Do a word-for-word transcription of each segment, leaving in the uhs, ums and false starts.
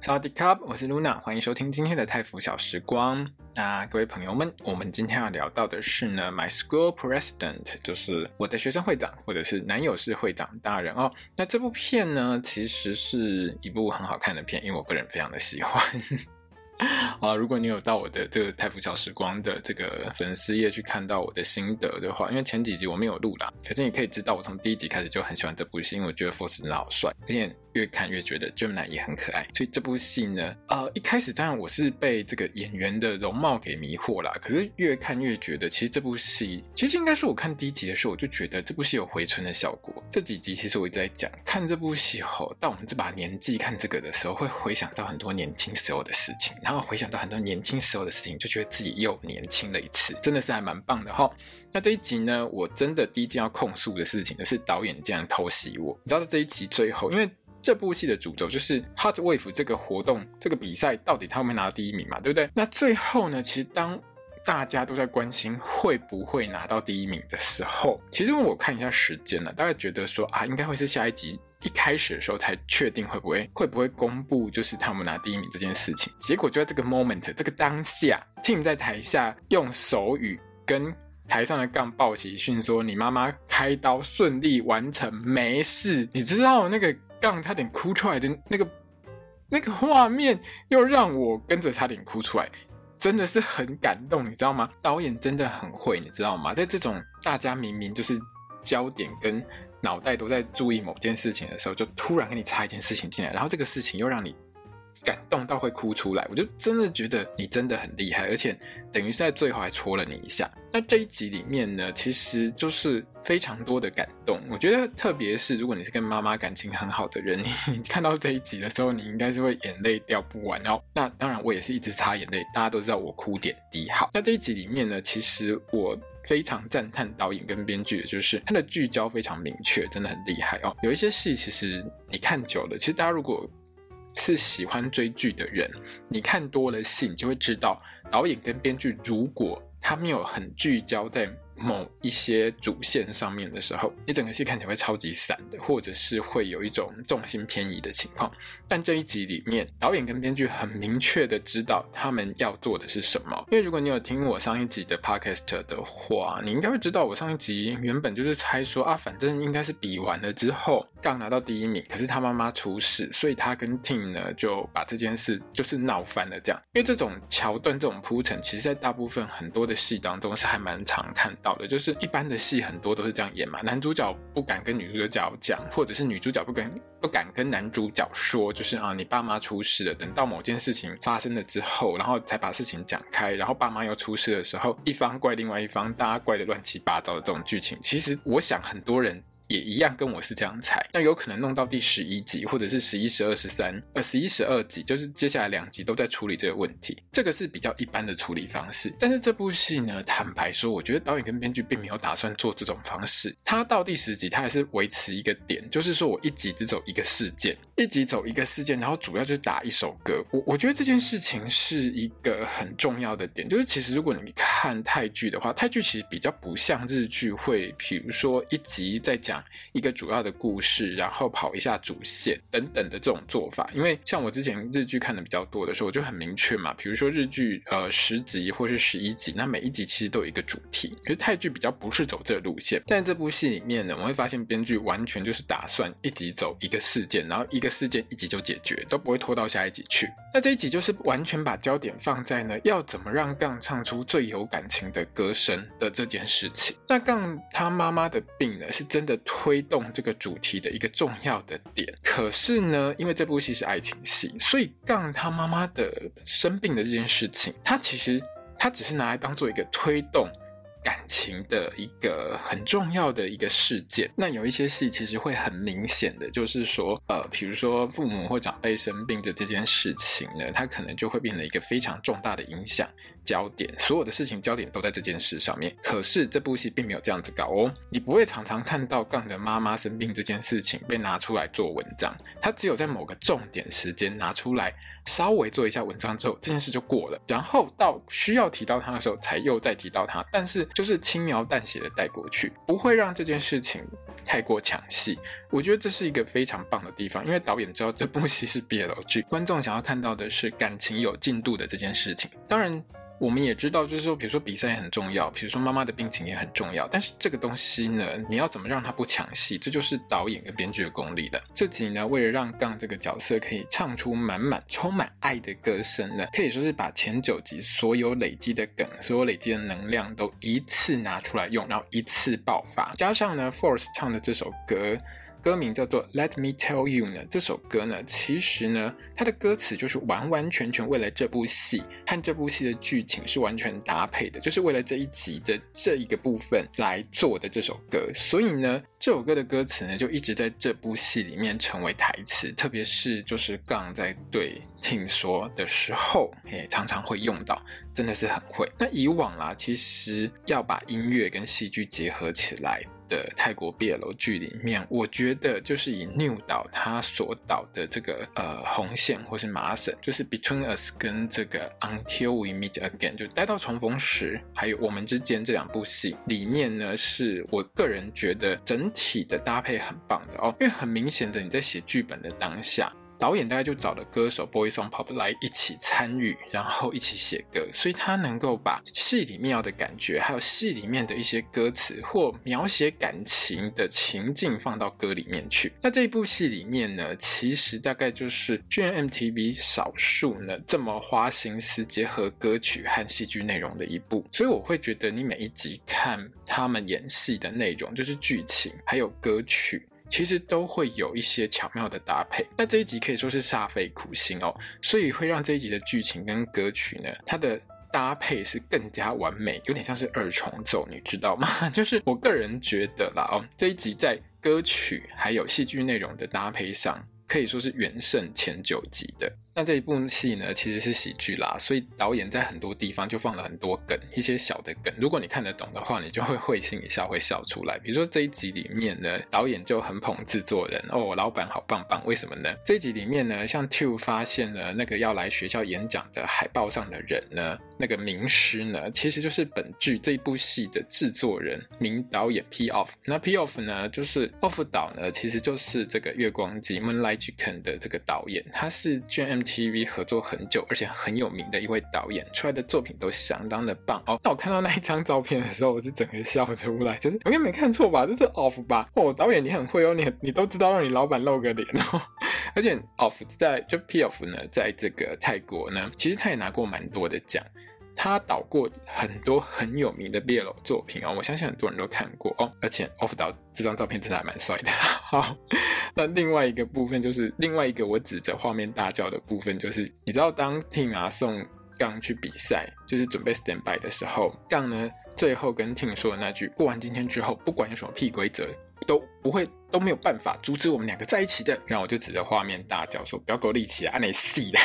萨瓦迪卡，我是 Luna， 欢迎收听今天的泰服小时光。那各位朋友们，我们今天要聊到的是呢 My School President， 就是我的学生会长或者是男友是会长大人哦。那这部片呢其实是一部很好看的片，因为我个人非常的喜欢啊，如果你有到我的这个泰服小时光的这个粉丝页去看到我的心得的话，因为前几集我没有录啦，可是你可以知道我从第一集开始就很喜欢这部戏，因为我觉得 Force 真的好帅，而且越看越觉得 Gemini 也很可爱，所以这部戏呢呃，一开始当然我是被这个演员的容貌给迷惑啦，可是越看越觉得其实这部戏其实应该说我看第一集的时候我就觉得这部戏有回春的效果。这几集其实我一直在讲看这部戏后到我们这把年纪看这个的时候会回想到很多年轻时候的事情，然后回想到很多年轻时候的事情就觉得自己又年轻了一次，真的是还蛮棒的哈。那这一集呢我真的第一件要控诉的事情就是导演竟然偷袭我，你知道这一集最后因为这部戏的主轴就是 Hot Wave 这个活动这个比赛到底他会拿到第一名嘛，对不对？那最后呢其实当大家都在关心会不会拿到第一名的时候，其实我看一下时间了，大概觉得说啊应该会是下一集一开始的时候才确定会不会会不会公布就是他们拿第一名这件事情。结果就在这个 moment 这个当下 Tim 在台下用手语跟台上的杠报喜讯说你妈妈开刀顺利完成没事，你知道那个杠差点哭出来的那个那个画面又让我跟着差点哭出来，真的是很感动你知道吗？导演真的很会你知道吗？在这种大家明明就是焦点跟脑袋都在注意某件事情的时候就突然给你插一件事情进来，然后这个事情又让你感动到会哭出来，我就真的觉得你真的很厉害，而且等于是在最后还戳了你一下。那这一集里面呢其实就是非常多的感动，我觉得特别是如果你是跟妈妈感情很好的人，你看到这一集的时候你应该是会眼泪掉不完哦。那当然我也是一直擦眼泪，大家都知道我哭点低。好，那这一集里面呢其实我非常赞叹导演跟编剧，就是他的聚焦非常明确，真的很厉害哦。有一些戏其实你看久了，其实大家如果是喜欢追剧的人，你看多了戏你就会知道导演跟编剧如果他没有很聚焦在某一些主线上面的时候，你整个戏看起来会超级散的，或者是会有一种重心偏移的情况。但这一集里面导演跟编剧很明确的知道他们要做的是什么，因为如果你有听我上一集的 podcast 的话，你应该会知道我上一集原本就是猜说啊，反正应该是比完了之后刚拿到第一名，可是他妈妈出事，所以他跟 Ting 呢就把这件事就是闹翻了这样。因为这种桥段这种铺陈其实在大部分很多的戏当中是还蛮常看到的，就是一般的戏很多都是这样演嘛，男主角不敢跟女主角讲，或者是女主角不敢不敢跟男主角说，就是啊你爸妈出事了，等到某件事情发生了之后然后才把事情讲开，然后爸妈又出事的时候一方怪另外一方，大家怪的乱七八糟的这种剧情，其实我想很多人也一样跟我是这样猜。那有可能弄到第十一集或者是十一、十二、十三、十一、十二集，就是接下来两集都在处理这个问题，这个是比较一般的处理方式。但是这部戏呢坦白说我觉得导演跟编剧并没有打算做这种方式，他到第十集他还是维持一个点，就是说我一集只走一个事件一集走一个事件然后主要就是打一首歌。 我, 我觉得这件事情是一个很重要的点，就是其实如果你看泰剧的话，泰剧其实比较不像日剧会比如说一集在讲一个主要的故事然后跑一下主线等等的这种做法。因为像我之前日剧看的比较多的时候我就很明确嘛，比如说日剧呃十集或是十一集，那每一集其实都有一个主题，可是泰剧比较不是走这个路线。但这部戏里面呢我会发现编剧完全就是打算一集走一个事件，然后一个事件一集就解决，都不会拖到下一集去。那这一集就是完全把焦点放在呢要怎么让杠唱出最有感情的歌声的这件事情。那杠他妈妈的病呢是真的推动这个主题的一个重要的点，可是呢因为这部戏是爱情戏，所以杠他妈妈的生病的这件事情他其实他只是拿来当做一个推动感情的一个很重要的一个事件。那有一些戏其实会很明显的就是说呃，比如说父母或长辈生病的这件事情呢，它可能就会变成一个非常重大的影响焦点，所有的事情焦点都在这件事上面。可是这部戏并没有这样子搞哦，你不会常常看到杠的妈妈生病这件事情被拿出来做文章，它只有在某个重点时间拿出来稍微做一下文章之后，这件事就过了，然后到需要提到它的时候才又再提到它，但是就是轻描淡写的带过去，不会让这件事情太过抢戏。我觉得这是一个非常棒的地方，因为导演知道这部戏是 B L 剧，观众想要看到的是感情有进度的这件事情。当然我们也知道就是说比如说比赛也很重要，比如说妈妈的病情也很重要，但是这个东西呢你要怎么让它不抢戏，这就是导演跟编剧的功力了。这集呢为了让杠这个角色可以唱出满满充满爱的歌声呢，可以说是把前九集所有累积的梗所有累积的能量都一次拿出来用，然后一次爆发。加上呢 Force 唱的这首歌歌名叫做 Let Me Tell You 呢，这首歌呢其实呢它的歌词就是完完全全为了这部戏和这部戏的剧情是完全搭配的，就是为了这一集的这一个部分来做的这首歌。所以呢这首歌的歌词呢就一直在这部戏里面成为台词，特别是就是杠在对Ting说的时候也常常会用到，真的是很会。那以往啦其实要把音乐跟戏剧结合起来的泰国 B L 剧里面，我觉得就是以 New 导他所导的这个呃红线或是麻绳，就是 Between Us 跟这个 Until We Meet Again 就待到重逢时还有我们之间这两部戏里面呢，是我个人觉得整体的搭配很棒的哦。因为很明显的你在写剧本的当下，导演大概就找了歌手 Boy Sompob 来一起参与，然后一起写歌，所以他能够把戏里面要的感觉还有戏里面的一些歌词或描写感情的情境放到歌里面去。那这一部戏里面呢其实大概就是 G M M T V 少数呢这么花心思结合歌曲和戏剧内容的一部，所以我会觉得你每一集看他们演戏的内容就是剧情还有歌曲其实都会有一些巧妙的搭配。那这一集可以说是煞费苦心哦，所以会让这一集的剧情跟歌曲呢它的搭配是更加完美，有点像是二重奏你知道吗？就是我个人觉得啦哦，这一集在歌曲还有戏剧内容的搭配上可以说是远胜前九集的。那这一部戏呢其实是喜剧啦，所以导演在很多地方就放了很多梗，一些小的梗，如果你看得懂的话你就会会心一笑会笑出来。比如说这一集里面呢导演就很捧制作人哦，老板好棒棒，为什么呢？这一集里面呢像 Tew 发现了那个要来学校演讲的海报上的人呢，那个名师呢其实就是本剧这一部戏的制作人名导演 Pee Off。 那 Pee Off 呢就是 Off 导呢其实就是这个月光姬 Moonlight Chicken 的这个导演，他是 G M M T V 合作很久而且很有名的一位导演，出来的作品都相当的棒哦。那我看到那一张照片的时候我是整个笑出来，就是我应该没看错吧，这是 Off 吧哦，导演你很会哦， 你, 你都知道让你老板露个脸哦。而且 Off 在就 Pee Off 呢在这个泰国呢其实他也拿过蛮多的奖，他导过很多很有名的 B L 作品哦，我相信很多人都看过哦。而且 Off 导这张照片真的还蛮帅的。好，那另外一个部分就是另外一个我指着画面大叫的部分，就是你知道当 Ting 啊送杠去比赛，就是准备 stand by 的时候，杠呢最后跟 Ting 说的那句过完今天之后不管有什么屁规则都不会都没有办法阻止我们两个在一起的，然后我就指着画面大叫说不要给我力气啊，你戏啦。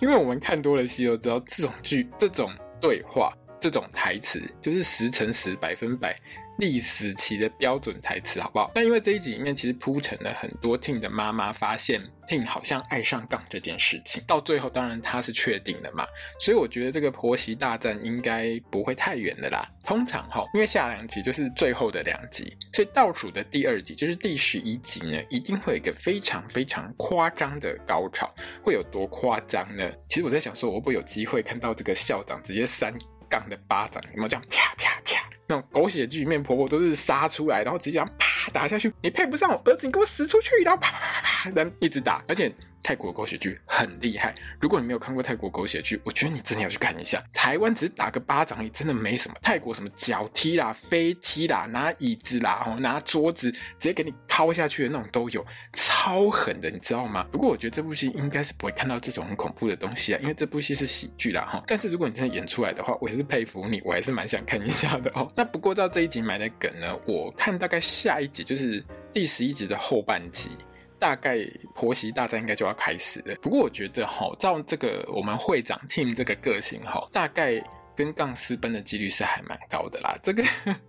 因为我们看多了戏都知道这种剧这种对话这种台词就是十乘十百分百历史期的标准台词，好不好？但因为这一集里面其实铺陈了很多 Ting 的妈妈发现 Ting 好像爱上杠这件事情，到最后当然她是确定的嘛，所以我觉得这个婆媳大战应该不会太远的啦。通常齁，因为下两集就是最后的两集，所以倒数的第二集就是第十一集呢一定会有一个非常非常夸张的高潮。会有多夸张呢？其实我在想说我会不会有机会看到这个校长直接扇杠的巴掌，有没有这样啪啪啪，那种狗血剧里面婆婆都是杀出来然后直接这样啪打下去，你配不上我儿子你给我死出去，然后啪啪啪啪但一直打，而且泰国狗血剧很厉害，如果你没有看过泰国狗血剧，我觉得你真的要去看一下。台湾只是打个巴掌也真的没什么，泰国什么脚踢啦、飞踢啦、拿椅子啦、拿桌子直接给你敲下去的那种都有，超狠的，你知道吗？不过我觉得这部戏应该是不会看到这种很恐怖的东西啊，因为这部戏是喜剧啦。但是如果你真的演出来的话，我也是佩服你，我还是蛮想看一下的哦。那不过到这一集埋的梗呢，我看大概下一集就是第十一集的后半集，大概婆媳大战应该就要开始了。不过我觉得齁，照这个我们会长 Tim 这个个性齁，大概跟杠私奔的几率是还蛮高的啦。这个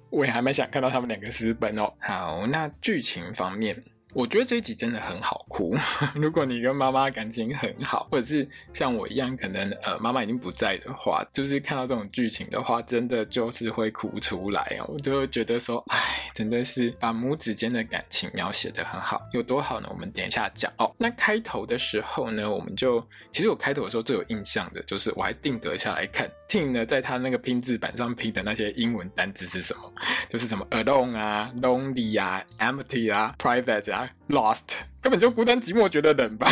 我也还蛮想看到他们两个私奔哦。好，那剧情方面，我觉得这一集真的很好哭。如果你跟妈妈感情很好，或者是像我一样，可能呃妈妈已经不在的话，就是看到这种剧情的话，真的就是会哭出来哦。我就会觉得说，哎，真的是把母子间的感情描写得很好，有多好呢？我们等一下讲哦。那开头的时候呢，我们就其实我开头的时候最有印象的就是我还定格下来看 Ting 呢，在他那个拼字板上拼的那些英文单字是什么，就是什么 alone 啊、lonely 啊、empty 啊、private 啊。Lost 根本就孤单寂寞觉得冷吧。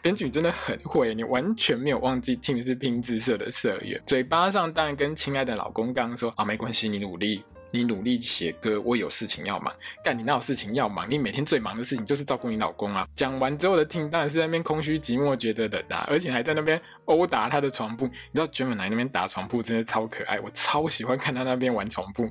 编剧真的很会，你完全没有忘记 Tim 是拼字社的社员。嘴巴上当然跟亲爱的老公刚刚说啊，没关系，你努力你努力写歌，我有事情要忙。干，你哪有事情要忙？你每天最忙的事情就是照顾你老公啊。讲完之后的 Tim 当然是在那边空虚寂寞觉得冷啊，而且还在那边殴打他的床铺。你知道 Gemini 那边打床铺真的超可爱，我超喜欢看他那边玩床铺。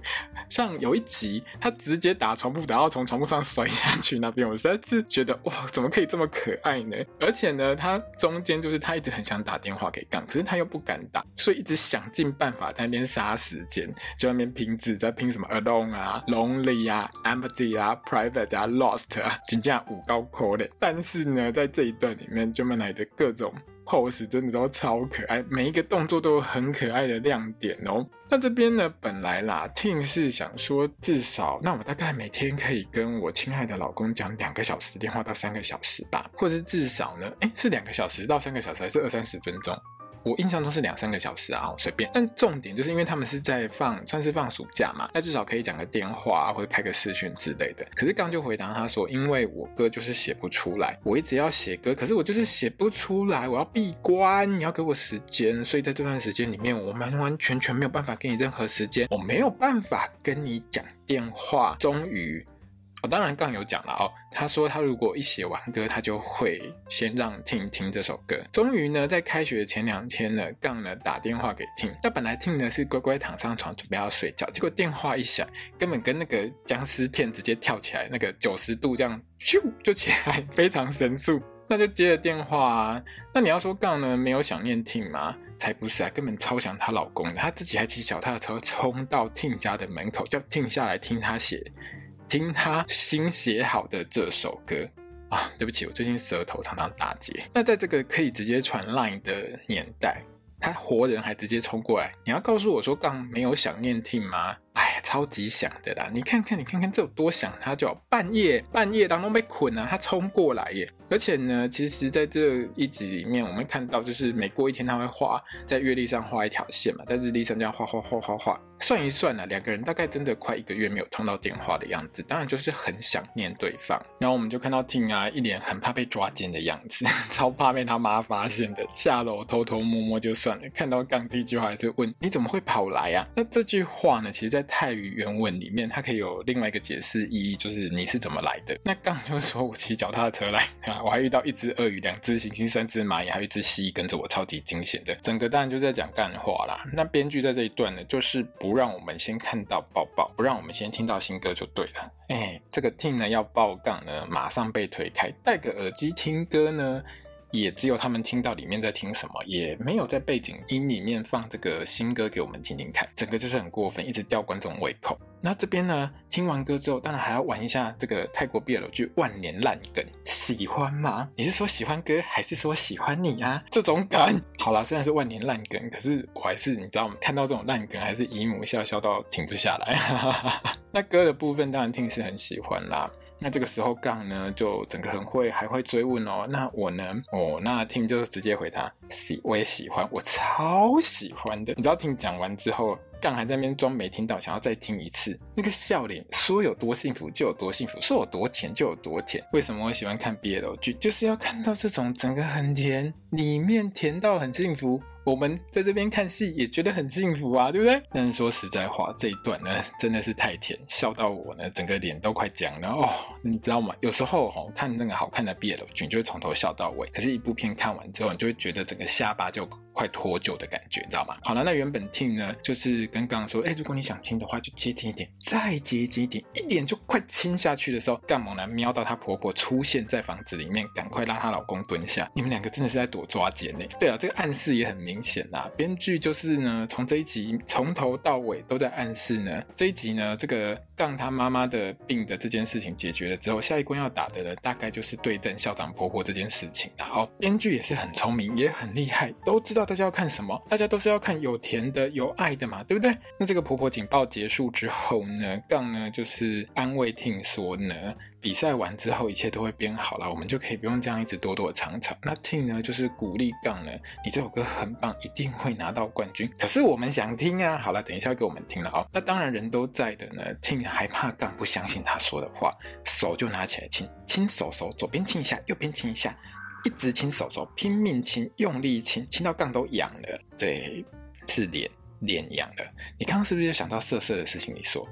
像有一集他直接打床铺，打到从床铺上摔下去那边，我实在是觉得哇，怎么可以这么可爱呢？而且呢，他中间就是他一直很想打电话给杠，可是他又不敢打，所以一直想尽办法在那边杀时间，就在那边拼字，在拼什么 alone 啊、lonely 啊、empty 啊、private 啊、lost 啊，真的有够可怜。但是呢，在这一段里面 Gemini 的各种 pose 真的都超可爱，每一个动作都有很可爱的亮点哦。那这边呢，本来啦 Ting 是想说至少那我大概每天可以跟我亲爱的老公讲两个小时电话到三个小时吧，或是至少呢，诶，是两个小时到三个小时还是二三十分钟，我印象中是两三个小时啊，随便。但重点就是因为他们是在放，算是放暑假嘛，那至少可以讲个电话、啊、或者开个视讯之类的。可是刚就回答他说，因为我歌就是写不出来，我一直要写歌，可是我就是写不出来，我要闭关，你要给我时间，所以在这段时间里面，我完完全全没有办法给你任何时间，我没有办法跟你讲电话。终于。哦、当然刚有讲了哦，他说他如果一写完歌，他就会先让 Ting 听这首歌。终于呢，在开学前两天呢，杠呢打电话给 Ting， 那本来 Ting 呢是乖乖躺上床准备要睡觉，结果电话一响，根本跟那个僵尸片直接跳起来，那个九十度这样咻就起来，非常神速。那就接了电话啊，那你要说杠呢没有想念 Ting 吗？才不是啊，根本超想她老公的，她自己还骑小踏车冲到 Ting 家的门口，叫 Ting 下来听她写。听他新写好的这首歌啊，对不起，我最近舌头常常打结。那在这个可以直接传 LINE 的年代，他活人还直接冲过来，你要告诉我说刚没有想念听吗？哎，超级想的啦！你看看，你看看，这有多想他就好，半夜半夜当中被捆啊，他冲过来耶！而且呢，其实在这一集里面，我们看到就是每过一天他会画在月历上画一条线嘛，在日历上这样画画画画画，算一算啦，两个人大概真的快一个月没有通到电话的样子，当然就是很想念对方。然后我们就看到 Ting 啊，一脸很怕被抓奸的样子，超怕被他妈发现的，下楼偷偷摸摸就算了，看到杠第一句话还是问你怎么会跑来啊？那这句话呢，其实在泰语原文里面它可以有另外一个解释意义，就是你是怎么来的。那刚就说我骑脚踏车来的，我还遇到一只鳄鱼、两只猩猩、三只蚂蚁，还有一只蜥蜴跟着我，超级惊险的。整个当然就在讲干话啦。那编剧在这一段呢，就是不让我们先看到抱抱，不让我们先听到新歌就对了。哎，这个听呢要爆杠呢，马上被推开，戴个耳机听歌呢。也只有他们听到里面在听什么，也没有在背景音里面放这个新歌给我们听听看，整个就是很过分，一直吊观众胃口。那这边呢，听完歌之后，当然还要玩一下这个泰国 B L 剧万年烂梗，喜欢吗？你是说喜欢歌，还是说喜欢你啊？这种梗，好啦，虽然是万年烂梗，可是我还是你知道，我们看到这种烂梗，还是姨母笑笑到停不下来。那歌的部分，当然听是很喜欢啦。那这个时候杠呢就整个很会还会追问哦，那我呢哦，那 Tim 就直接回答喜我也喜欢，我超喜欢的。你知道 Tim 讲完之后杠还在那边装没听到，想要再听一次。那个笑脸说有多幸福就有多幸福，说有多甜就有多甜。为什么我喜欢看 B L 剧？就是要看到这种整个很甜，里面甜到很幸福。我们在这边看戏也觉得很幸福啊，对不对？但是说实在话，这一段呢真的是太甜，笑到我呢整个脸都快僵了哦，你知道吗？有时候、哦、看那个好看的 B L 剧，你就会从头笑到尾。可是，一部片看完之后，你就会觉得整个下巴就快脱臼的感觉，你知道吗？好了，那原本Ting呢，就是跟杠说，哎、欸，如果你想听的话，就接近一点，再接近一点，一点就快亲下去的时候，杠猛然瞄到她婆婆出现在房子里面，赶快拉她老公蹲下。你们两个真的是在躲抓奸呢。对了，这个暗示也很明。明显啦，编剧就是呢，从这一集从头到尾都在暗示呢，这一集呢，这个杠他妈妈的病的这件事情解决了之后，下一关要打的呢，大概就是对战校长婆婆这件事情啦。哦，编剧也是很聪明，也很厉害，都知道大家要看什么，大家都是要看有甜的、有爱的嘛，对不对？那这个婆婆警报结束之后呢，杠呢就是安慰Ting说呢。比赛完之后一切都会变好了，我们就可以不用这样一直躲躲藏藏。那 Ting 呢就是鼓励杠呢，你这首歌很棒，一定会拿到冠军。可是我们想听啊，好了，等一下给我们听了哦。那当然人都在的呢， Ting 还怕杠不相信他说的话，手就拿起来亲，亲手手，左边亲一下，右边亲一下，一直亲手手，拼命亲，用力亲，亲到杠都痒了。对，是脸。脸痒了，你刚刚是不是就想到色色的事情？你说，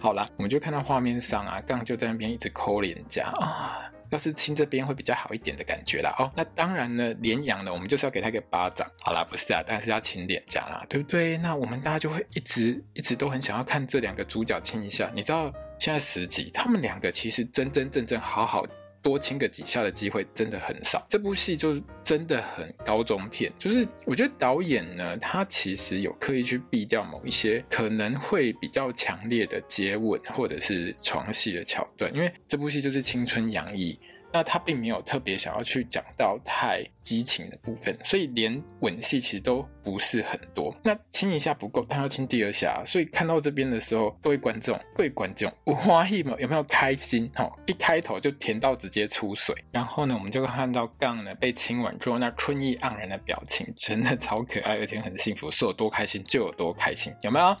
好啦，我们就看到画面上啊，杠就在那边一直抠脸颊啊。要是亲这边会比较好一点的感觉啦哦，那当然呢，脸痒了，我们就是要给他一个巴掌。好啦，不是啊，当然是要亲脸颊啦，对不对？那我们大家就会一直一直都很想要看这两个主角亲一下。你知道现在十集，他们两个其实真真正正好好。多亲个几下的机会真的很少，这部戏就真的很高中片，就是我觉得导演呢，他其实有刻意去避掉某一些可能会比较强烈的接吻或者是床戏的桥段，因为这部戏就是青春洋溢，那他并没有特别想要去讲到太激情的部分，所以连吻戏其实都不是很多。那亲一下不够，但要亲第二下、啊，所以看到这边的时候，各位观众、各位观众，哇，有没有开心？哦，一开头就甜到直接出水。然后呢，我们就看到杠呢被亲完之后，那春意盎然的表情，真的超可爱，而且很幸福，说有多开心就有多开心，有没有啊？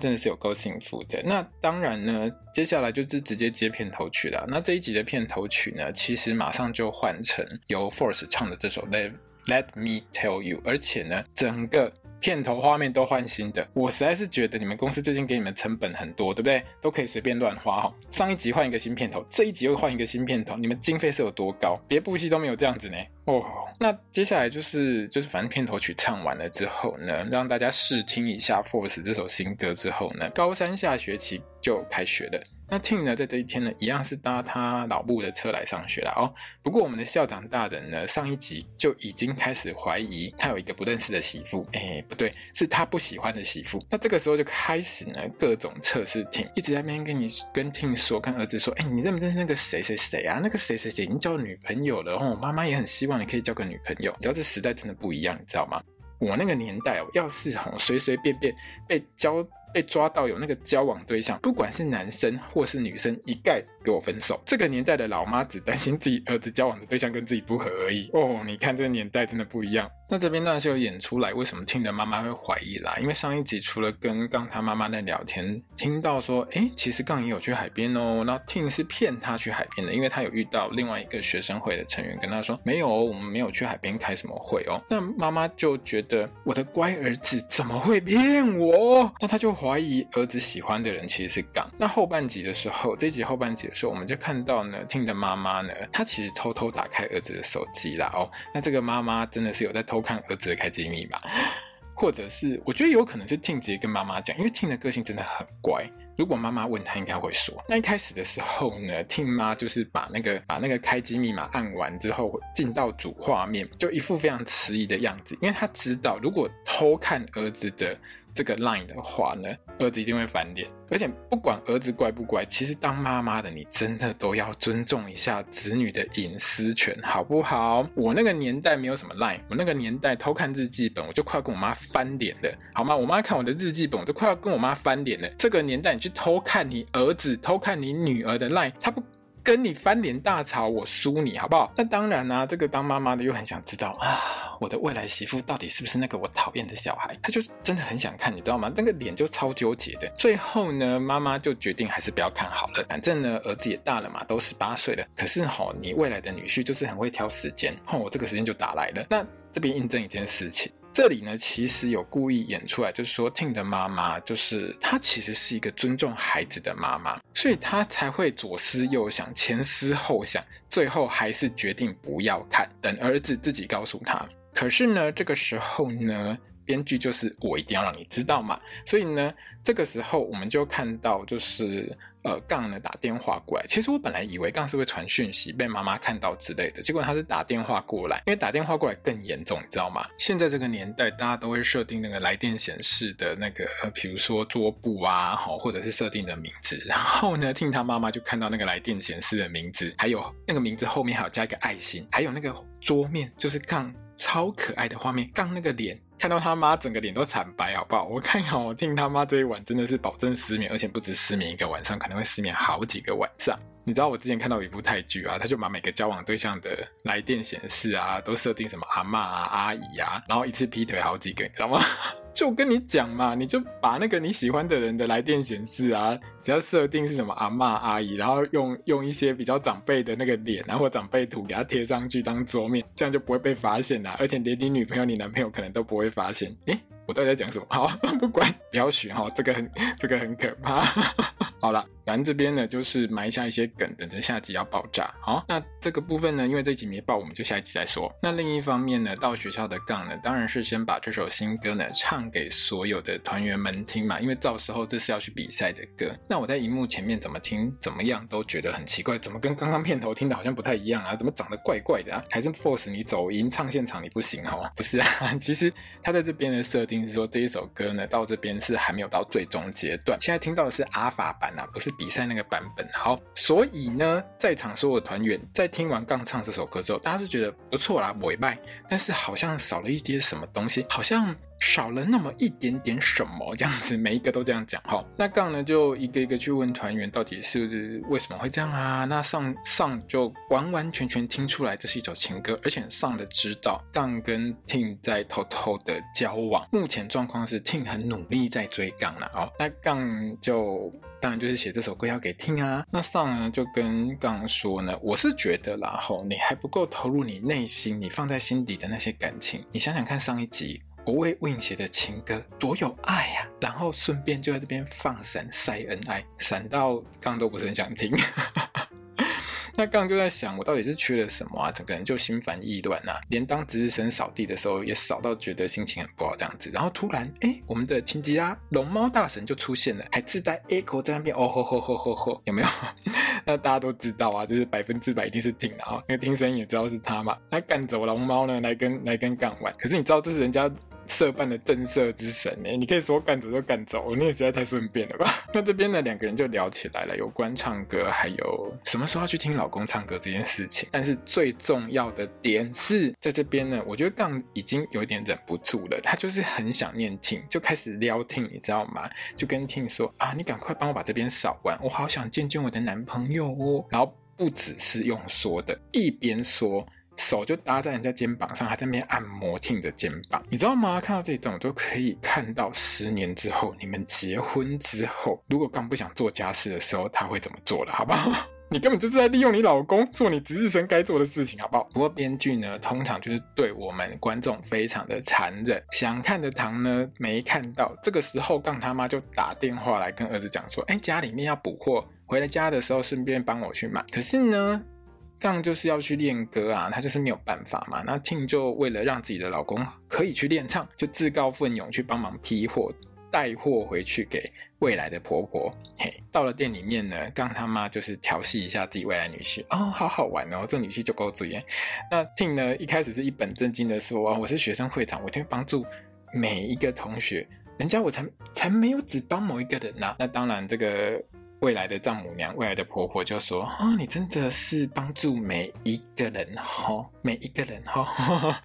真的是有够幸福的。那当然呢，接下来就是直接接片头曲了。那这一集的片头曲呢，其实马上就换成由 Force 唱的这首。Let me tell you， 而且呢，整个片头画面都换新的，我实在是觉得你们公司最近给你们成本很多，对不对？都可以随便乱花哈。上一集换一个新片头，这一集又换一个新片头，你们经费是有多高？别部戏都没有这样子呢。哦，那接下来就是就是反正片头曲唱完了之后呢，让大家试听一下 Force 这首新歌之后呢，高三下学期就开学了。那 Ting 呢，在这一天呢，一样是搭他老部的车来上学啦哦。不过我们的校长大人呢，上一集就已经开始怀疑他有一个不认识的媳妇，哎，不对，是他不喜欢的媳妇。那这个时候就开始呢，各种测试 Ting， 一直在那边跟你跟 Ting 说，跟儿子说，哎，你认不认识那个谁谁谁啊？那个谁谁谁已经交女朋友了哦，妈妈也很希望你可以交个女朋友。你知道这时代真的不一样，你知道吗？我那个年代哦，要是哦随随便便被交。被抓到有那个交往对象，不管是男生或是女生，一概给我分手。这个年代的老妈只担心自己儿子交往的对象跟自己不合而已。哦，你看这个年代真的不一样。那这边当然就有演出来为什么Ting的妈妈会怀疑啦，因为上一集除了跟杠他妈妈在聊天，听到说诶其实杠也有去海边哦，那Ting是骗他去海边的，因为他有遇到另外一个学生会的成员跟他说没有哦，我们没有去海边开什么会哦。那妈妈就觉得我的乖儿子怎么会骗我，那他就怀疑儿子喜欢的人其实是杠。那后半集的时候，这集后半集的时候，我们就看到呢Ting的妈妈呢，她其实偷偷打开儿子的手机啦哦。那这个妈妈真的是有在偷偷看儿子的开机密码，或者是我觉得有可能是Ting直接跟妈妈讲，因为Ting的个性真的很乖，如果妈妈问他应该会说。那一开始的时候呢，Ting妈就是把那个把那个开机密码按完之后进到主画面，就一副非常迟疑的样子，因为他知道如果偷看儿子的这个 line 的话呢，儿子一定会翻脸。而且不管儿子乖不乖，其实当妈妈的你真的都要尊重一下子女的隐私权，好不好？我那个年代没有什么 line， 我那个年代偷看日记本我就快要跟我妈翻脸了，好吗？我妈看我的日记本我就快要跟我妈翻脸了。这个年代你去偷看你儿子偷看你女儿的 line， 他不跟你翻脸大吵，我输你好不好？那当然啊，这个当妈妈的又很想知道啊，我的未来媳妇到底是不是那个我讨厌的小孩，他就真的很想看，你知道吗？那个脸就超纠结的。最后呢，妈妈就决定还是不要看好了，反正呢儿子也大了嘛，都十八岁了，可是吼、哦、你未来的女婿就是很会挑时间吼、哦、我这个时间就打来了。那这边印证一件事情，这里呢其实有故意演出来，就是说 Ting 的妈妈就是她其实是一个尊重孩子的妈妈，所以她才会左思右想，前思后想，最后还是决定不要看，等儿子自己告诉她。可是呢这个时候呢编剧就是我一定要让你知道嘛，所以呢这个时候我们就看到就是呃，杠呢打电话过来，其实我本来以为杠是会传讯息被妈妈看到之类的，结果他是打电话过来，因为打电话过来更严重，你知道吗？现在这个年代大家都会设定那个来电显示的那个比如说桌布啊，或者是设定的名字，然后呢听他妈妈就看到那个来电显示的名字，还有那个名字后面还有加一个爱心，还有那个桌面就是杠超可爱的画面，杠那个脸看到他妈整个脸都惨白，好不好？我看好我听他妈这一晚真的是保证失眠，而且不止失眠一个晚上，可能会失眠好几个晚上。你知道我之前看到一部泰剧啊，他就把每个交往对象的来电显示啊都设定什么阿嬷啊阿姨啊，然后一次劈腿好几个，你知道吗？就跟你讲嘛，你就把那个你喜欢的人的来电显示啊，只要设定是什么阿嬷阿姨，然后用用一些比较长辈的那个脸啊或长辈图给它贴上去当桌面，这样就不会被发现啦、啊、而且连你女朋友你男朋友可能都不会发现。诶，我到底在讲什么？好，不管，不要学齁，这个很这个很可怕。好啦，反正这边呢就是埋下一些梗，等着下集要爆炸。好，那这个部分呢因为这集没爆，我们就下一集再说。那另一方面呢，到学校的杠呢当然是先把这首新歌呢唱给所有的团员们听嘛，因为到时候这是要去比赛的歌。那我在荧幕前面怎么听怎么样都觉得很奇怪，怎么跟刚刚片头听的好像不太一样啊，怎么长得怪怪的啊，还是 Force 你走音唱现场你不行齁？不是啊，其实他在这边的设定是说这一首歌呢到这边是还没有到最终阶段，现在听到的是阿法版啊，不是比赛那个版本。好，所以呢在场所有团员在听完杠唱这首歌之后，大家是觉得不错啦，不错，但是好像少了一些什么东西，好像少了那么一点点什么这样子，每一个都这样讲齁。那杠呢就一个一个去问团员到底是为什么会这样啊。那上上就完完全全听出来这是一首情歌，而且上的知道杠跟 Tim 在偷偷的交往，目前状况是 Tim 很努力在追杠啦、哦、那杠就当然就是写这首歌要给 Tim 啊。那上呢就跟杠说呢，我是觉得啦齁，你还不够投入你内心你放在心底的那些感情，你想想看上一集我为 Win 写的情歌多有爱啊，然后顺便就在这边放闪晒恩爱，闪到杠都不是很想听。那杠就在想我到底是缺了什么啊，整个人就心烦意乱啊，连当值日生扫地的时候也扫到觉得心情很不好这样子。然后突然诶我们的秦吉拉龙猫大神就出现了，还自带 echo 在那边哦吼吼吼吼吼，有没有？那大家都知道啊，就是百分之百一定是听啊，那个听声音也知道是他嘛。那干走龙猫呢来跟来跟杠玩，可是你知道这是人家社办的震慑之神、欸、你可以说干走就干走，你也实在太顺便了吧。那这边呢两个人就聊起来了，有关唱歌还有什么时候要去听老公唱歌这件事情。但是最重要的点是在这边呢，我觉得杠已经有点忍不住了，他就是很想念听，就开始撩听，你知道吗？就跟听说啊，你赶快帮我把这边扫完，我好想见见我的男朋友哦。然后不只是用说的，一边说手就搭在人家肩膀上，还在那边按摩Ting的肩膀，你知道吗？看到这一段我都可以看到十年之后你们结婚之后，如果刚不想做家事的时候他会怎么做了，好不好？你根本就是在利用你老公做你值日生该做的事情，好不好？不过编剧呢通常就是对我们观众非常的残忍，想看的糖呢没看到。这个时候杠他妈就打电话来跟儿子讲说，哎，家里面要补货，回来家的时候顺便帮我去买。可是呢杠就是要去练歌啊，他就是没有办法嘛。那 Ting 就为了让自己的老公可以去练唱，就自告奋勇去帮忙批货带货回去给未来的婆婆。嘿，到了店里面呢，杠他妈就是调戏一下自己未来女婿哦，好好玩哦，这女婿就够嘴耶。那 Ting 呢一开始是一本正经的说、哦、我是学生会长，我一定会帮助每一个同学，人家我才才没有只帮某一个人啊。那当然这个未来的丈母娘、未来的婆婆就说：“啊、哦，你真的是帮助每一个人哦，每一个人哦。”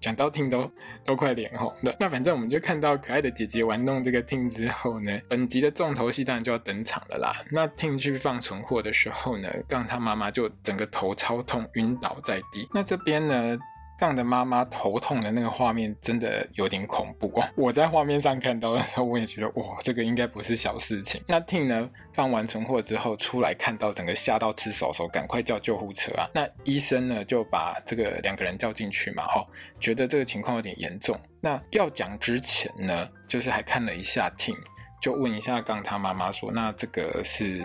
讲到Ting都都快脸红了。那反正我们就看到可爱的姐姐玩弄这个Ting之后呢，本集的重头戏当然就要登场了啦。那Ting去放存货的时候呢，让他妈妈就整个头超痛，晕倒在地。那这边呢？Gang的妈妈头痛的那个画面真的有点恐怖哦！我在画面上看到的时候，我也觉得哇，这个应该不是小事情。那 Ting 呢，放完存货之后出来，看到整个吓到吃手手，赶快叫救护车啊！那医生呢就把这个两个人叫进去嘛，哦，觉得这个情况有点严重。那要讲之前呢，就是还看了一下 Ting。就问一下刚他妈妈说，那这个是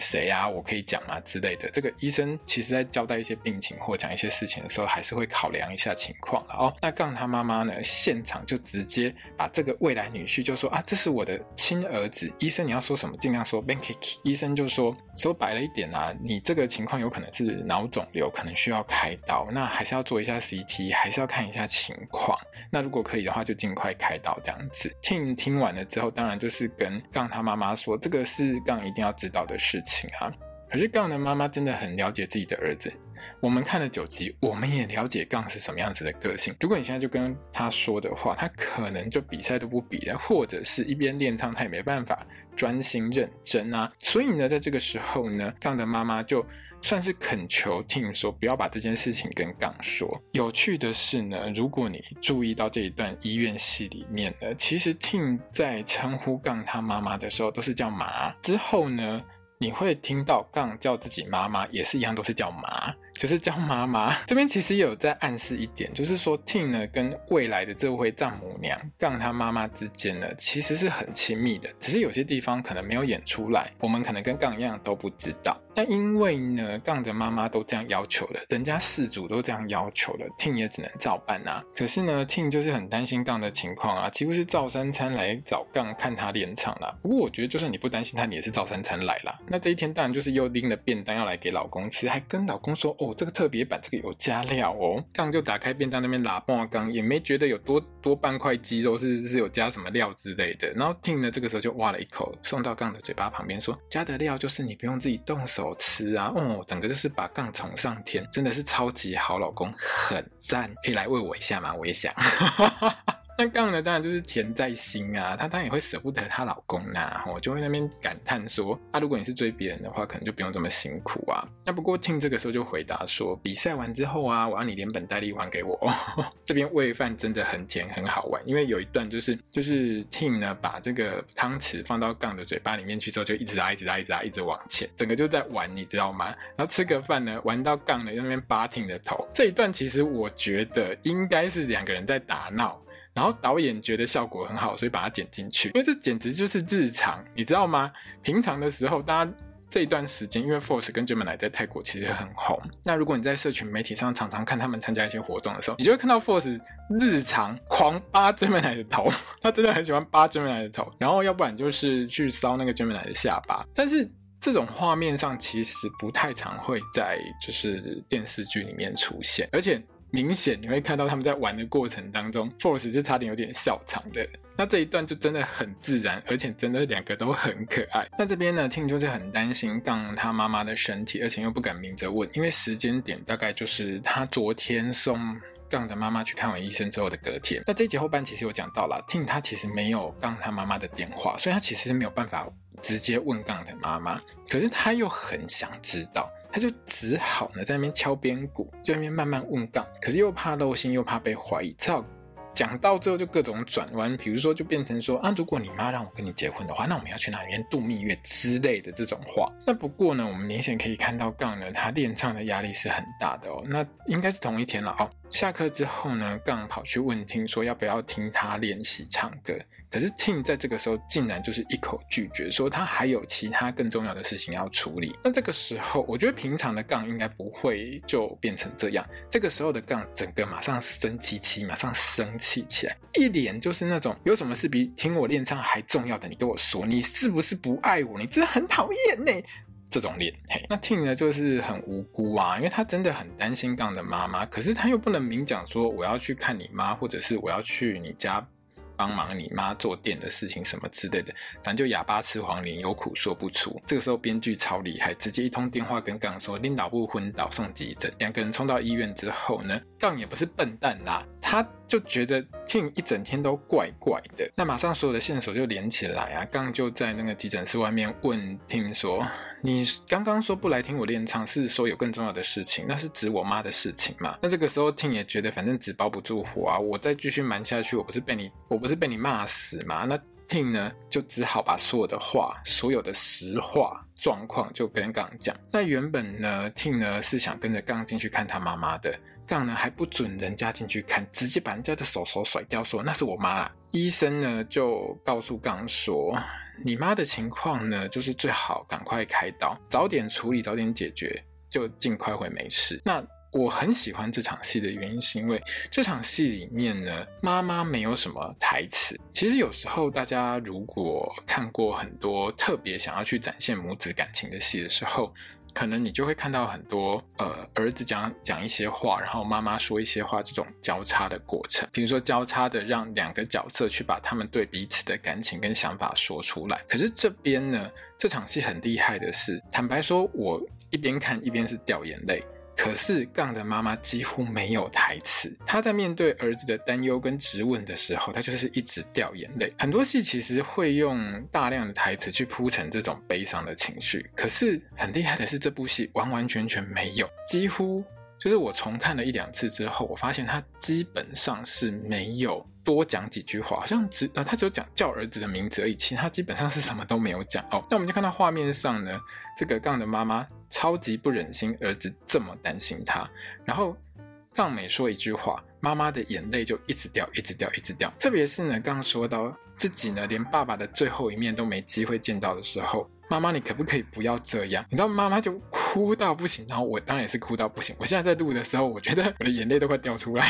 谁啊，我可以讲啊之类的。这个医生其实在交代一些病情或讲一些事情的时候，还是会考量一下情况啦哦。那刚他妈妈呢，现场就直接把这个未来女婿就说啊，这是我的亲儿子，医生你要说什么尽量说 Benkiki。 医生就说说白了一点啊，你这个情况有可能是脑肿瘤，可能需要开刀，那还是要做一下 C T， 还是要看一下情况，那如果可以的话就尽快开刀这样子。 Ting 听完了之后，当然就是是跟Gang他妈妈说，这个是Gang一定要知道的事情啊。可是Gang的妈妈真的很了解自己的儿子，我们看了九集，我们也了解Gang是什么样子的个性。如果你现在就跟他说的话，他可能就比赛都不比了，或者是一边练唱他也没办法专心认真啊。所以呢，在这个时候呢，Gang的妈妈就算是恳求 Ting 说不要把这件事情跟 Gang 说。有趣的是呢，如果你注意到这一段医院戏里面呢，其实 Ting 在称呼 Gang 他妈妈的时候都是叫妈，之后呢你会听到 Gang 叫自己妈妈也是一样，都是叫妈，就是叫妈妈。这边其实也有在暗示一点，就是说 Ting 呢跟未来的这位丈母娘 Gang 她妈妈之间呢其实是很亲密的，只是有些地方可能没有演出来，我们可能跟 Gang 一样都不知道。但因为呢 Gang 的妈妈都这样要求了，人家事主都这样要求了， Ting 也只能照办啊。可是呢 Ting 就是很担心 Gang 的情况啊，几乎是照三餐来找 Gang 看他练唱啦。不过我觉得就算你不担心他，你也是照三餐来啦。那这一天当然就是又拎了便当要来给老公吃，还跟老公说哦，这个特别版，这个有加料哦。Gang就打开便当那边拉半缸，也没觉得有多多半块鸡肉 是, 是有加什么料之类的。然后 Ting 呢这个时候就挖了一口送到Gang的嘴巴旁边，说加的料就是你不用自己动手吃啊，哦，整个就是把Gang宠上天，真的是超级好老公，很赞，可以来喂我一下吗？我也想。那Gang呢当然就是甜在心啊，她当然也会舍不得她老公啊，就会在那边感叹说啊，如果你是追别人的话可能就不用这么辛苦啊。那不过Ting这个时候就回答说，比赛完之后啊，我要你连本带利还给我。这边喂饭真的很甜很好玩，因为有一段就是就是Ting呢把这个汤匙放到Gang的嘴巴里面去之后，就一直拉一直拉一直拉一直往前，整个就在玩你知道吗。然后吃个饭呢，玩到Gang呢在那边扒Ting的头，这一段其实我觉得应该是两个人在打闹，然后导演觉得效果很好，所以把它剪进去，因为这简直就是日常你知道吗。平常的时候大家这一段时间，因为 Force 跟 Gemini 在泰国其实很红，那如果你在社群媒体上常常看他们参加一些活动的时候，你就会看到 Force 日常狂扒 Gemini 的头，他真的很喜欢扒 Gemini 的头，然后要不然就是去烧那个 Gemini 的下巴。但是这种画面上其实不太常会在就是电视剧里面出现，而且明显你会看到他们在玩的过程当中 Force 是差点有点笑场的。那这一段就真的很自然，而且真的两个都很可爱。那这边呢 Ting 就是很担心Gang他妈妈的身体，而且又不敢明着问，因为时间点大概就是他昨天送Gang的妈妈去看完医生之后的隔天。那这一集后半其实有讲到啦， Ting 他其实没有Gang他妈妈的电话，所以他其实没有办法直接问Gang的妈妈，可是他又很想知道，他就只好呢在那边敲边鼓，在那边慢慢问Gang，可是又怕漏心又怕被怀疑，只好讲到最后就各种转弯，比如说就变成说啊，如果你妈让我跟你结婚的话，那我们要去哪里面度蜜月之类的这种话。那不过呢，我们明显可以看到Gang呢他练唱的压力是很大的哦。那应该是同一天了哦。下课之后呢，Gang跑去问Ting说要不要听他练习唱歌，可是 Ting 在这个时候竟然就是一口拒绝，说他还有其他更重要的事情要处理。那这个时候我觉得平常的 Gang 应该不会就变成这样，这个时候的 Gang 整个马上生气气马上生气起来，一脸就是那种有什么事比听我练唱还重要的你跟我说，你是不是不爱我，你真的很讨厌耶，这种脸。那 Ting 呢就是很无辜啊，因为他真的很担心 Gang 的妈妈，可是他又不能明讲说我要去看你妈，或者是我要去你家帮忙你妈做店的事情什么之类的，咱就哑巴吃黄连，有苦说不出。这个时候编剧超厉害，直接一通电话跟杠说你老母昏倒送急诊。两个人冲到医院之后呢，杠也不是笨蛋啦，他就觉得 Ting 一整天都怪怪的，那马上所有的线索就连起来啊。杠就在那个急诊室外面问 Tim 说，你刚刚说不来听我练唱是说有更重要的事情，那是指我妈的事情嘛？那这个时候 Tim 也觉得反正纸包不住火啊，我再继续瞒下去我不是被你我不是被你骂死嘛？那 Ting 呢就只好把所有的话所有的实话状况就跟杠讲。那原本呢 Ting 呢是想跟着杠进去看他妈妈的，杠呢还不准人家进去看，直接把人家的手手甩掉说那是我妈啦。医生呢就告诉杠说，你妈的情况呢就是最好赶快开刀，早点处理早点解决就尽快会没事。那我很喜欢这场戏的原因是因为这场戏里面呢妈妈没有什么台词。其实有时候大家如果看过很多特别想要去展现母子感情的戏的时候，可能你就会看到很多呃儿子讲讲一些话，然后妈妈说一些话，这种交叉的过程。比如说交叉的让两个角色去把他们对彼此的感情跟想法说出来。可是这边呢，这场戏很厉害的是，坦白说我一边看一边是掉眼泪，可是杠的妈妈几乎没有台词，她在面对儿子的担忧跟质问的时候，她就是一直掉眼泪。很多戏其实会用大量的台词去铺陈这种悲伤的情绪，可是很厉害的是这部戏完完全全没有，几乎就是我重看了一两次之后，我发现她基本上是没有多讲几句话，好像只、呃、他只有讲叫儿子的名字而已，其他基本上是什么都没有讲哦。那我们就看到画面上呢，这个杠的妈妈超级不忍心儿子这么担心他，然后杠每说一句话，妈妈的眼泪就一直掉一直掉一直掉。特别是呢，杠说到自己呢连爸爸的最后一面都没机会见到的时候，妈妈你可不可以不要这样，你知道妈妈就哭到不行，然后我当然也是哭到不行。我现在在录的时候，我觉得我的眼泪都快掉出来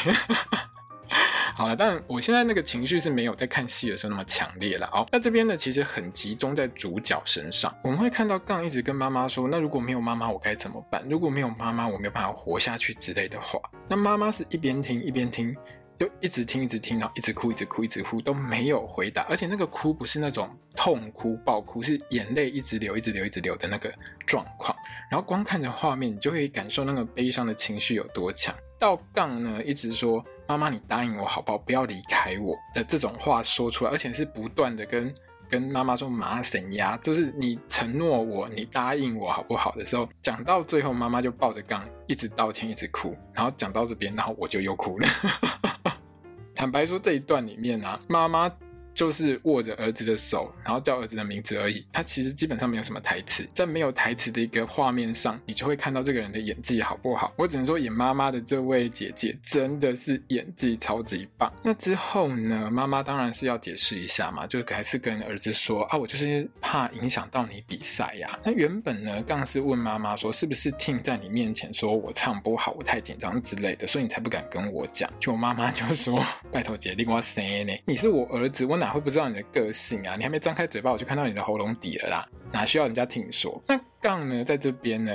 好了，但我现在那个情绪是没有在看戏的时候那么强烈了哦。那这边呢，其实很集中在主角身上。我们会看到杠一直跟妈妈说，那如果没有妈妈我该怎么办？如果没有妈妈我没有办法活下去之类的话。那妈妈是一边听一边听，就一直听一直听，然后一直哭一直哭一直哭，都没有回答。而且那个哭不是那种痛哭爆哭，是眼泪一直流一直流一直流的那个状况。然后光看着画面，你就会感受那个悲伤的情绪有多强。到杠呢一直说妈妈你答应我好不好，不要离开我的这种话说出来，而且是不断的跟跟妈妈说麻神呀，就是你承诺我你答应我好不好的时候，讲到最后妈妈就抱着杠一直道歉一直哭，然后讲到这边然后我就又哭了坦白说这一段里面啊，妈妈就是握着儿子的手然后叫儿子的名字而已，他其实基本上没有什么台词。在没有台词的一个画面上，你就会看到这个人的演技好不好。我只能说演妈妈的这位姐姐真的是演技超级棒。那之后呢，妈妈当然是要解释一下嘛，就还是跟儿子说啊，我就是怕影响到你比赛呀、啊。那原本呢，杠是问妈妈说是不是Ting在你面前说我唱不好我太紧张之类的，所以你才不敢跟我讲。就妈妈就说拜托姐你我生的呢，你是我儿子我哪哪会不知道你的个性啊，你还没张开嘴巴我就看到你的喉咙底了啦，哪需要人家听说。那杠呢在这边呢，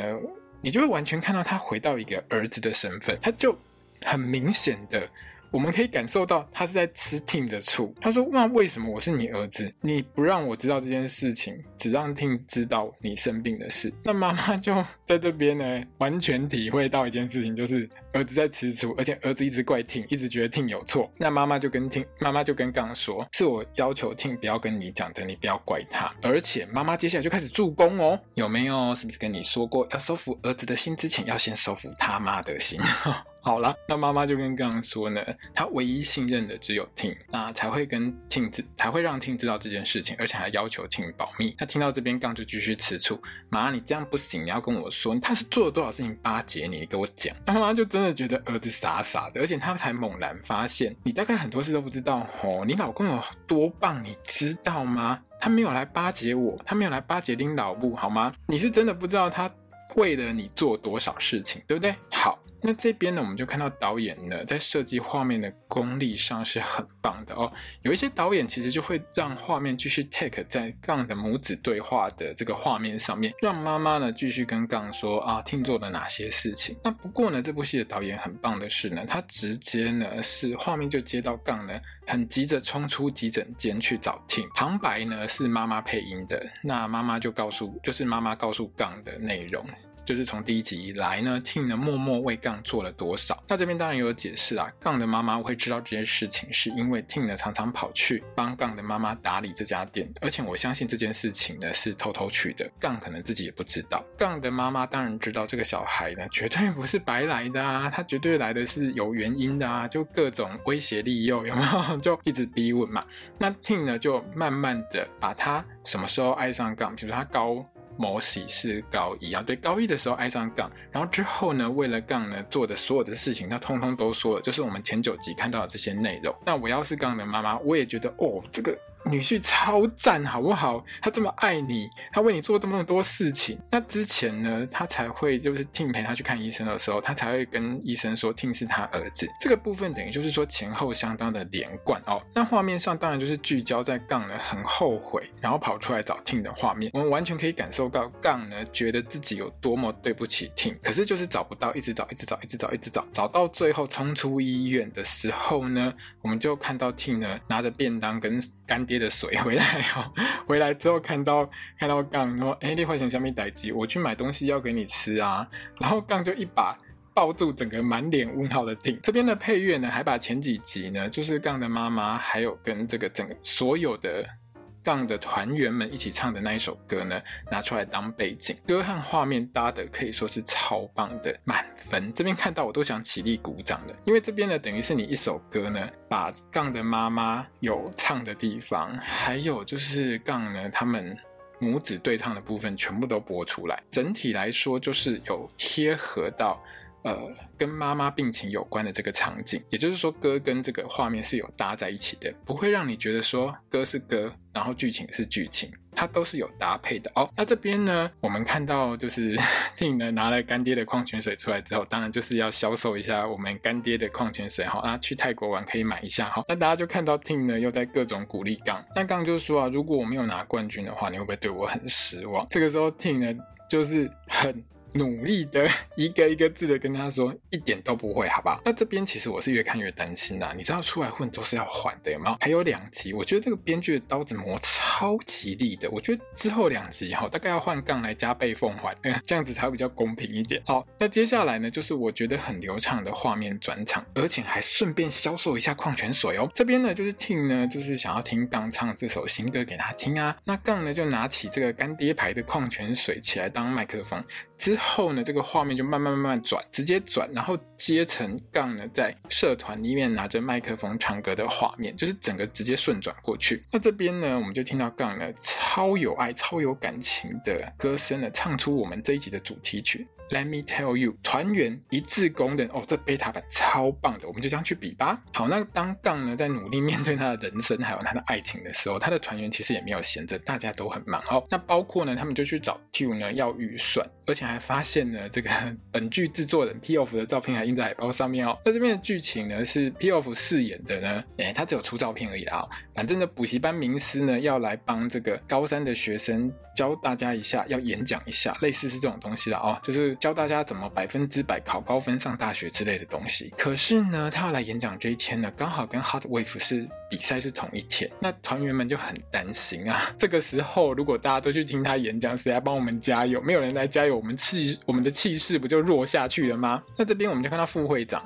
你就会完全看到他回到一个儿子的身份，他就很明显的我们可以感受到他是在吃Ting的醋。他说那为什么我是你儿子，你不让我知道这件事情，只让Ting知道你生病的事。那妈妈就在这边呢完全体会到一件事情，就是儿子在吃醋，而且儿子一直怪Ting，一直觉得Ting有错。那妈妈就跟Ting妈妈就跟杠说是我要求Ting不要跟你讲的，你不要怪他。而且妈妈接下来就开始助攻哦，有没有是不是跟你说过要收服儿子的心之前要先收服他妈的心好啦，那妈妈就跟杠说呢，她唯一信任的只有 Ting， 那才会跟 Ting 才会让 Ting 知道这件事情，而且还要求 Ting 保密。那听到这边，杠就继续吃醋，妈你这样不行，你要跟我说他是做了多少事情巴结你，你跟我讲。那妈妈就真的觉得儿子傻傻的，而且她才猛然发现，你大概很多事都不知道哦，你老公有多棒，你知道吗？他没有来巴结我，他没有来巴结你老母好吗？你是真的不知道他为了你做多少事情，对不对？好。那这边呢，我们就看到导演呢在设计画面的功力上是很棒的哦。有一些导演其实就会让画面继续 take 在杠的母子对话的这个画面上面，让妈妈呢继续跟杠说啊听做了哪些事情。那不过呢，这部戏的导演很棒的是呢，他直接呢是画面就接到杠呢很急着冲出急诊间去找 Tim， 旁白呢是妈妈配音的，那妈妈就告诉就是妈妈告诉杠的内容。就是从第一集以来呢 Ting 呢默默为杠做了多少。那这边当然有解释啦，杠的妈妈会知道这些事情是因为 Ting 呢常常跑去帮杠的妈妈打理这家店，而且我相信这件事情呢是偷偷去的，杠可能自己也不知道。杠的妈妈当然知道这个小孩呢绝对不是白来的啊，他绝对来的是有原因的啊，就各种威胁利诱有没有，就一直逼问嘛。那 Ting 呢就慢慢的把他什么时候爱上杠，比如他高某喜是高一啊，对，高一的时候爱上杠，然后之后呢为了杠呢做的所有的事情他通通都说了，就是我们前九集看到的这些内容。那我要是杠的妈妈，我也觉得哦这个女婿超赞好不好，他这么爱你，他为你做这么多事情。那之前呢他才会就是 Ting 陪他去看医生的时候，他才会跟医生说 Ting 是他儿子，这个部分等于就是说前后相当的连贯哦。那画面上当然就是聚焦在杠呢很后悔然后跑出来找 Ting 的画面，我们完全可以感受到杠呢觉得自己有多么对不起 Ting， 可是就是找不到，一直找一直找一直找一直找，找到最后冲出医院的时候呢，我们就看到 Ting 呢拿着便当跟干爹的水回来哦，回来之后看到看到杠说，哎，你发生什么事情？我去买东西要给你吃啊，然后杠就一把抱住整个满脸问号的 Ting。 这边的配乐呢，还把前几集呢，就是杠的妈妈，还有跟这个整个所有的杠的团员们一起唱的那一首歌呢拿出来当背景，歌和画面搭的可以说是超棒的，满分。这边看到我都想起立鼓掌的，因为这边呢等于是你一首歌呢把杠的妈妈有唱的地方，还有就是杠呢他们母子对唱的部分全部都播出来，整体来说就是有贴合到呃，跟妈妈病情有关的这个场景，也就是说歌跟这个画面是有搭在一起的，不会让你觉得说歌是歌然后剧情是剧情，它都是有搭配的哦。那这边呢我们看到就是Ting呢拿了干爹的矿泉水出来之后，当然就是要销售一下我们干爹的矿泉水哦，那去泰国玩可以买一下哦。那大家就看到Ting呢又在各种鼓励杠，那杠就说啊，如果我没有拿冠军的话你会不会对我很失望。这个时候Ting呢就是很努力的一个一个字的跟他说一点都不会好不好。那这边其实我是越看越担心啦，你知道出来混都是要还的有没有。还有两集我觉得这个编剧的刀子磨超级力的，我觉得之后两集、哦、大概要换杠来加倍奉还、嗯、这样子才比较公平一点。好，那接下来呢就是我觉得很流畅的画面转场，而且还顺便销售一下矿泉水哦。这边呢就是 Ting 呢就是想要听杠唱这首新歌给他听啊，那杠呢就拿起这个干爹牌的矿泉水起来当麦克风，之后呢这个画面就慢慢慢慢转，直接转然后接成杠呢在社团里面拿着麦克风唱歌的画面，就是整个直接顺转过去。那这边呢我们就听到杠呢超有爱超有感情的歌声呢唱出我们这一集的主题曲 Let Me Tell You， 团员一致公认哦，这 beta 版超棒的，我们就这样去比吧。好，那当杠呢在努力面对他的人生还有他的爱情的时候，他的团员其实也没有闲着，大家都很忙哦。那包括呢他们就去找 Tew 呢要预算，而且还发现呢这个本剧制作人 Pee Off 的照片还印在海报上面哦。那这边的剧情呢是 Pee Off 饰演的呢、欸、他只有出照片而已啦、哦、反正呢补习班名师呢要来帮这个高三的学生教大家一下，要演讲一下，类似是这种东西啦哦，就是教大家怎么百分之百考高分上大学之类的东西。可是呢他要来演讲这一天呢刚好跟 Hot Wave 是比赛是同一天，那团员们就很担心啊，这个时候如果大家都去听他演讲，谁来帮我们加油，没有人来加油，我们气我们的气势不就弱下去了吗。那这边我们就看到副会长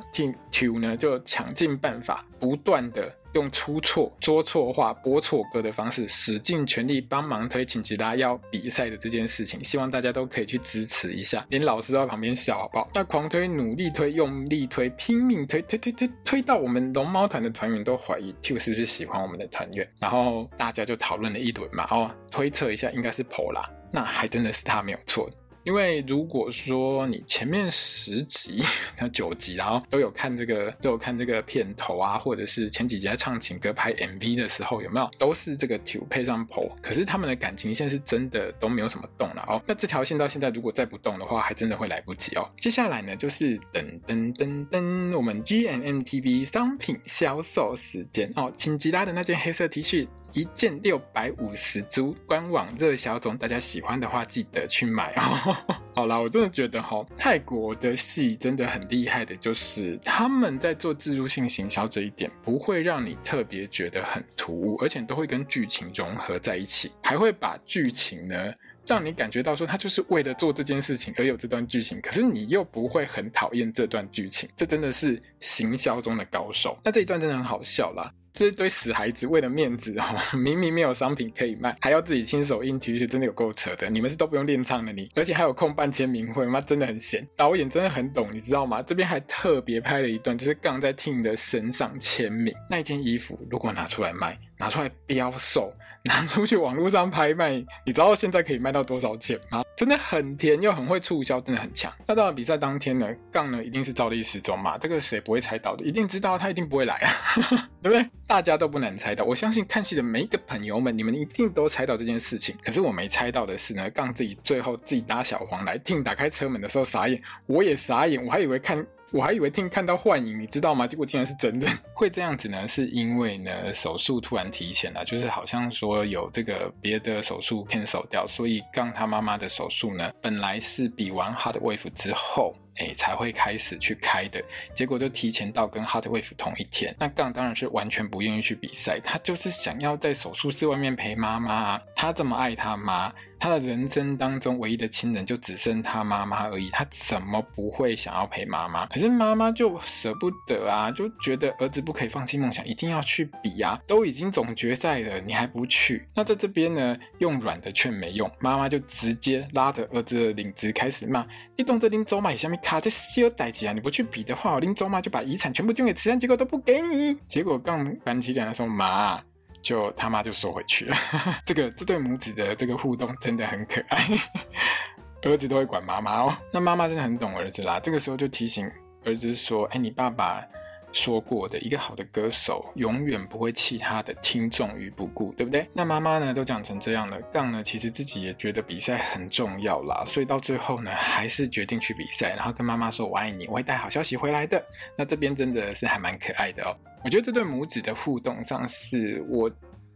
Tew 呢就想尽办法不断的用出错说错话播错歌的方式使尽全力帮忙推请其他要比赛的这件事情，希望大家都可以去支持一下，连老师都在旁边笑好不好。那狂推努力推用力推拼命推推推推推到我们龙猫团的团员都怀疑 Tew 是不是喜欢我们的团员，然后大家就讨论了一轮嘛哦，推测一下应该是 Pola， 那还真的是他没有错。因为如果说你前面十集九集然后都有看这个都有看这个片头啊，或者是前几集在唱情歌拍 M V 的时候有没有都是这个 Tew 配上 Pola， 可是他们的感情线是真的都没有什么动了哦。那这条线到现在如果再不动的话还真的会来不及哦。接下来呢就是噔噔噔噔我们 G M M T V 商品销售时间哦，请吉拉的那件黑色 T 恤一件六百五十株，官网热销中，大家喜欢的话记得去买哦。好啦，我真的觉得齁，泰国的戏真的很厉害的，就是他们在做置入性行销这一点不会让你特别觉得很突兀，而且都会跟剧情融合在一起，还会把剧情呢让你感觉到说他就是为了做这件事情而有这段剧情，可是你又不会很讨厌这段剧情，这真的是行销中的高手。那这一段真的很好笑啦，这堆死孩子为了面子、哦、明明没有商品可以卖还要自己亲手印 T 恤，真的有够扯的，你们是都不用练唱的你，而且还有空办签名会，妈真的很闲，导演真的很懂你知道吗？这边还特别拍了一段就是杠在 Ting 的身上签名，那一件衣服如果拿出来卖拿出来标售拿出去网络上拍卖，你知道现在可以卖到多少钱吗？真的很甜又很会促销，真的很强。那到了比赛当天呢，杠呢一定是照例失踪嘛，这个谁不会猜到的，一定知道他一定不会来啊对不对？大家都不难猜到，我相信看戏的每一个朋友们你们一定都猜到这件事情。可是我没猜到的是呢，杠自己最后自己搭小黄来，Ting打开车门的时候傻眼，我也傻眼，我还以为看我还以为Ting看到幻影你知道吗？结果竟然是真的。会这样子呢是因为呢手术突然提前了，就是好像说有这个别的手术 cancel 掉，所以杠他妈妈的手术呢本来是比完 Hot Wave 之后欸、才会开始去开的，结果就提前到跟 Hot Wave 同一天。那杠当然是完全不愿意去比赛，他就是想要在手术室外面陪妈妈，他这么爱他妈，他的人生当中唯一的亲人就只剩他妈妈而已，他怎么不会想要陪妈妈？可是妈妈就舍不得啊，就觉得儿子不可以放弃梦想，一定要去比啊，都已经总决赛了你还不去。那在这边呢用软的劝没用，妈妈就直接拉着儿子的领子开始骂，你动这拎走买下面卡这小代志啊！你不去比的话，我拎走嘛就把遗产全部捐给慈善，结果都不给你。结果刚板起脸的时候，妈就他妈就收回去了。这个这对母子的这个互动真的很可爱，儿子都会管妈妈哦。那妈妈真的很懂儿子啦，这个时候就提醒儿子说：“哎，你爸爸。”说过的一个好的歌手永远不会弃他的听众于不顾，对不对？那妈妈呢都讲成这样了，杠呢其实自己也觉得比赛很重要啦，所以到最后呢还是决定去比赛，然后跟妈妈说我爱你，我会带好消息回来的。那这边真的是还蛮可爱的哦，我觉得这对母子的互动上是我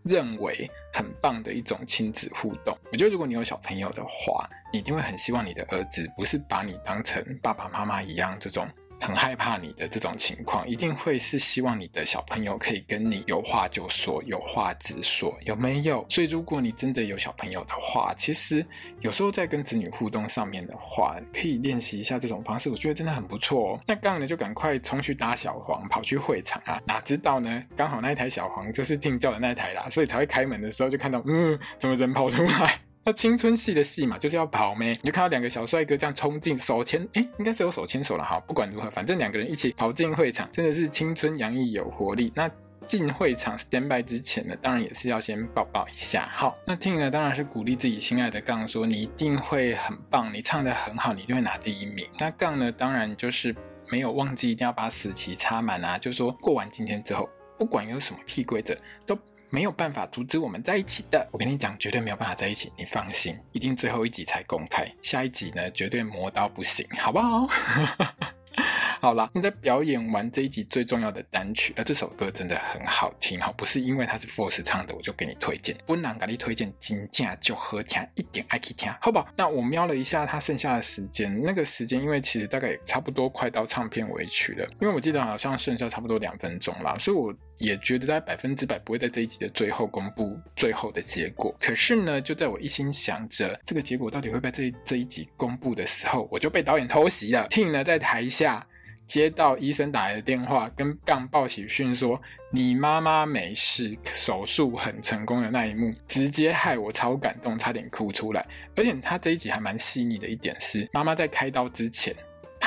认为很棒的一种亲子互动。我觉得如果你有小朋友的话，你一定会很希望你的儿子不是把你当成爸爸妈妈一样这种很害怕你的这种情况，一定会是希望你的小朋友可以跟你有话就说，有话直说，有没有？所以如果你真的有小朋友的话，其实有时候在跟子女互动上面的话，可以练习一下这种方式，我觉得真的很不错哦。那刚呢就赶快冲去搭小黄跑去会场啊，哪知道呢刚好那一台小黄就是Ting叫的那一台啦，所以才会开门的时候就看到嗯怎么人跑出来。那青春戏的戏嘛就是要跑咩，你就看到两个小帅哥这样冲进手牵，诶应该是有手牵手啦，好不管如何反正两个人一起跑进会场，真的是青春洋溢有活力。那进会场 standby 之前呢当然也是要先抱抱一下。好，那Ting呢当然是鼓励自己心爱的杠说你一定会很棒，你唱得很好，你一定会拿第一名。那杠呢当然就是没有忘记一定要把死期插满啊，就说过完今天之后不管有什么屁规则都没有办法阻止我们在一起的，我跟你讲绝对没有办法在一起，你放心，一定最后一集才公开，下一集呢绝对磨刀不行，好不好好啦，你在表演完这一集最重要的单曲，而这首歌真的很好听，不是因为它是 Force 唱的我就给你推荐，本人给你推荐真正就好听，一点爱去听，好不好？那我瞄了一下它剩下的时间，那个时间因为其实大概也差不多快到唱片尾曲了，因为我记得好像剩下差不多两分钟啦，所以我也觉得大概百分之百不会在这一集的最后公布最后的结果。可是呢就在我一心想着这个结果到底会被 这, 这一集公布的时候，我就被导演偷袭了。Ting呢在台下接到医生打来的电话，跟杠报喜讯说你妈妈没事，手术很成功的那一幕，直接害我超感动，差点哭出来。而且他这一集还蛮细腻的一点是，妈妈在开刀之前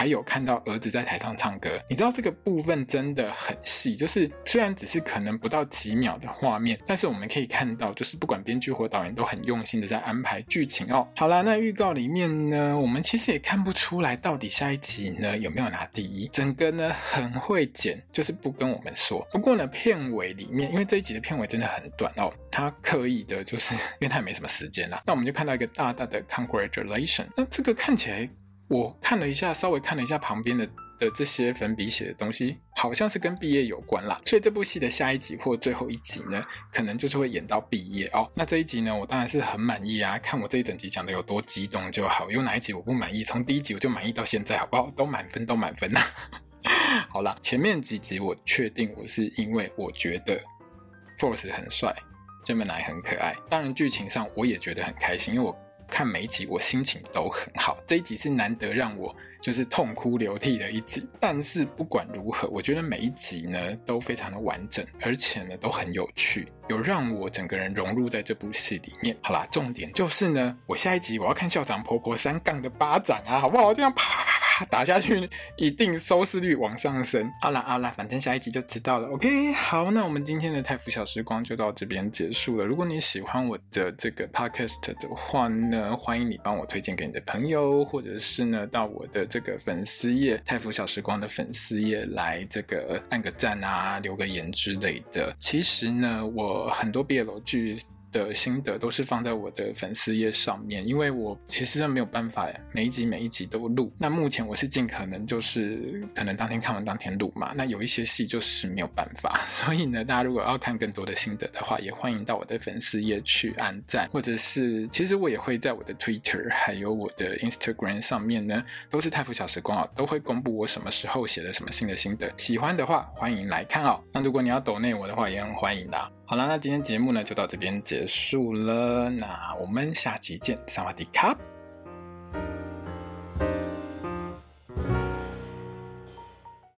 还有看到儿子在台上唱歌。你知道这个部分真的很细，就是虽然只是可能不到几秒的画面，但是我们可以看到就是不管编剧或导演都很用心的在安排剧情哦。好啦，那预告里面呢，我们其实也看不出来到底下一集呢有没有拿第一，整个呢很会剪，就是不跟我们说。不过呢片尾里面，因为这一集的片尾真的很短哦，他刻意的就是因为他也没什么时间啦，那我们就看到一个大大的 congratulation。 那这个看起来我看了一下，稍微看了一下旁边的的这些粉笔写的东西，好像是跟毕业有关啦，所以这部戏的下一集或最后一集呢可能就是会演到毕业哦。那这一集呢我当然是很满意啊，看我这一整集讲的有多激动就好，有哪一集我不满意，从第一集我就满意到现在好不好，都满分都满分啦好啦，前面几集我确定我是因为我觉得 Force 很帅， Gemini 很可爱，当然剧情上我也觉得很开心，因为我看每一集我心情都很好，这一集是难得让我就是痛哭流涕的一集。但是不管如何，我觉得每一集呢都非常的完整，而且呢都很有趣，有让我整个人融入在这部戏里面。好啦，重点就是呢我下一集我要看校长婆婆三杠的巴掌啊，好不好，这样啪打下去一定收视率往上升。好啦好啦，反正下一集就知道了。 OK， 好，那我们今天的泰腐小时光就到这边结束了。如果你喜欢我的这个 podcast 的话呢，欢迎你帮我推荐给你的朋友，或者是呢到我的这个粉丝页泰腐小时光的粉丝页来这个按个赞啊，留个言之类的。其实呢我很多 B L 剧的心得都是放在我的粉丝页上面，因为我其实真的没有办法每一集每一集都录，那目前我是尽可能就是可能当天看完当天录嘛，那有一些戏就是没有办法，所以呢大家如果要看更多的心得的话，也欢迎到我的粉丝页去按赞，或者是其实我也会在我的 Twitter 还有我的 Instagram 上面呢都是泰腐小时光、哦、都会公布我什么时候写了什么新的心得，喜欢的话欢迎来看哦。那如果你要抖内我的话也很欢迎啦。好啦，那今天节目呢就到这边结束了，那我们下集见，萨瓦迪卡。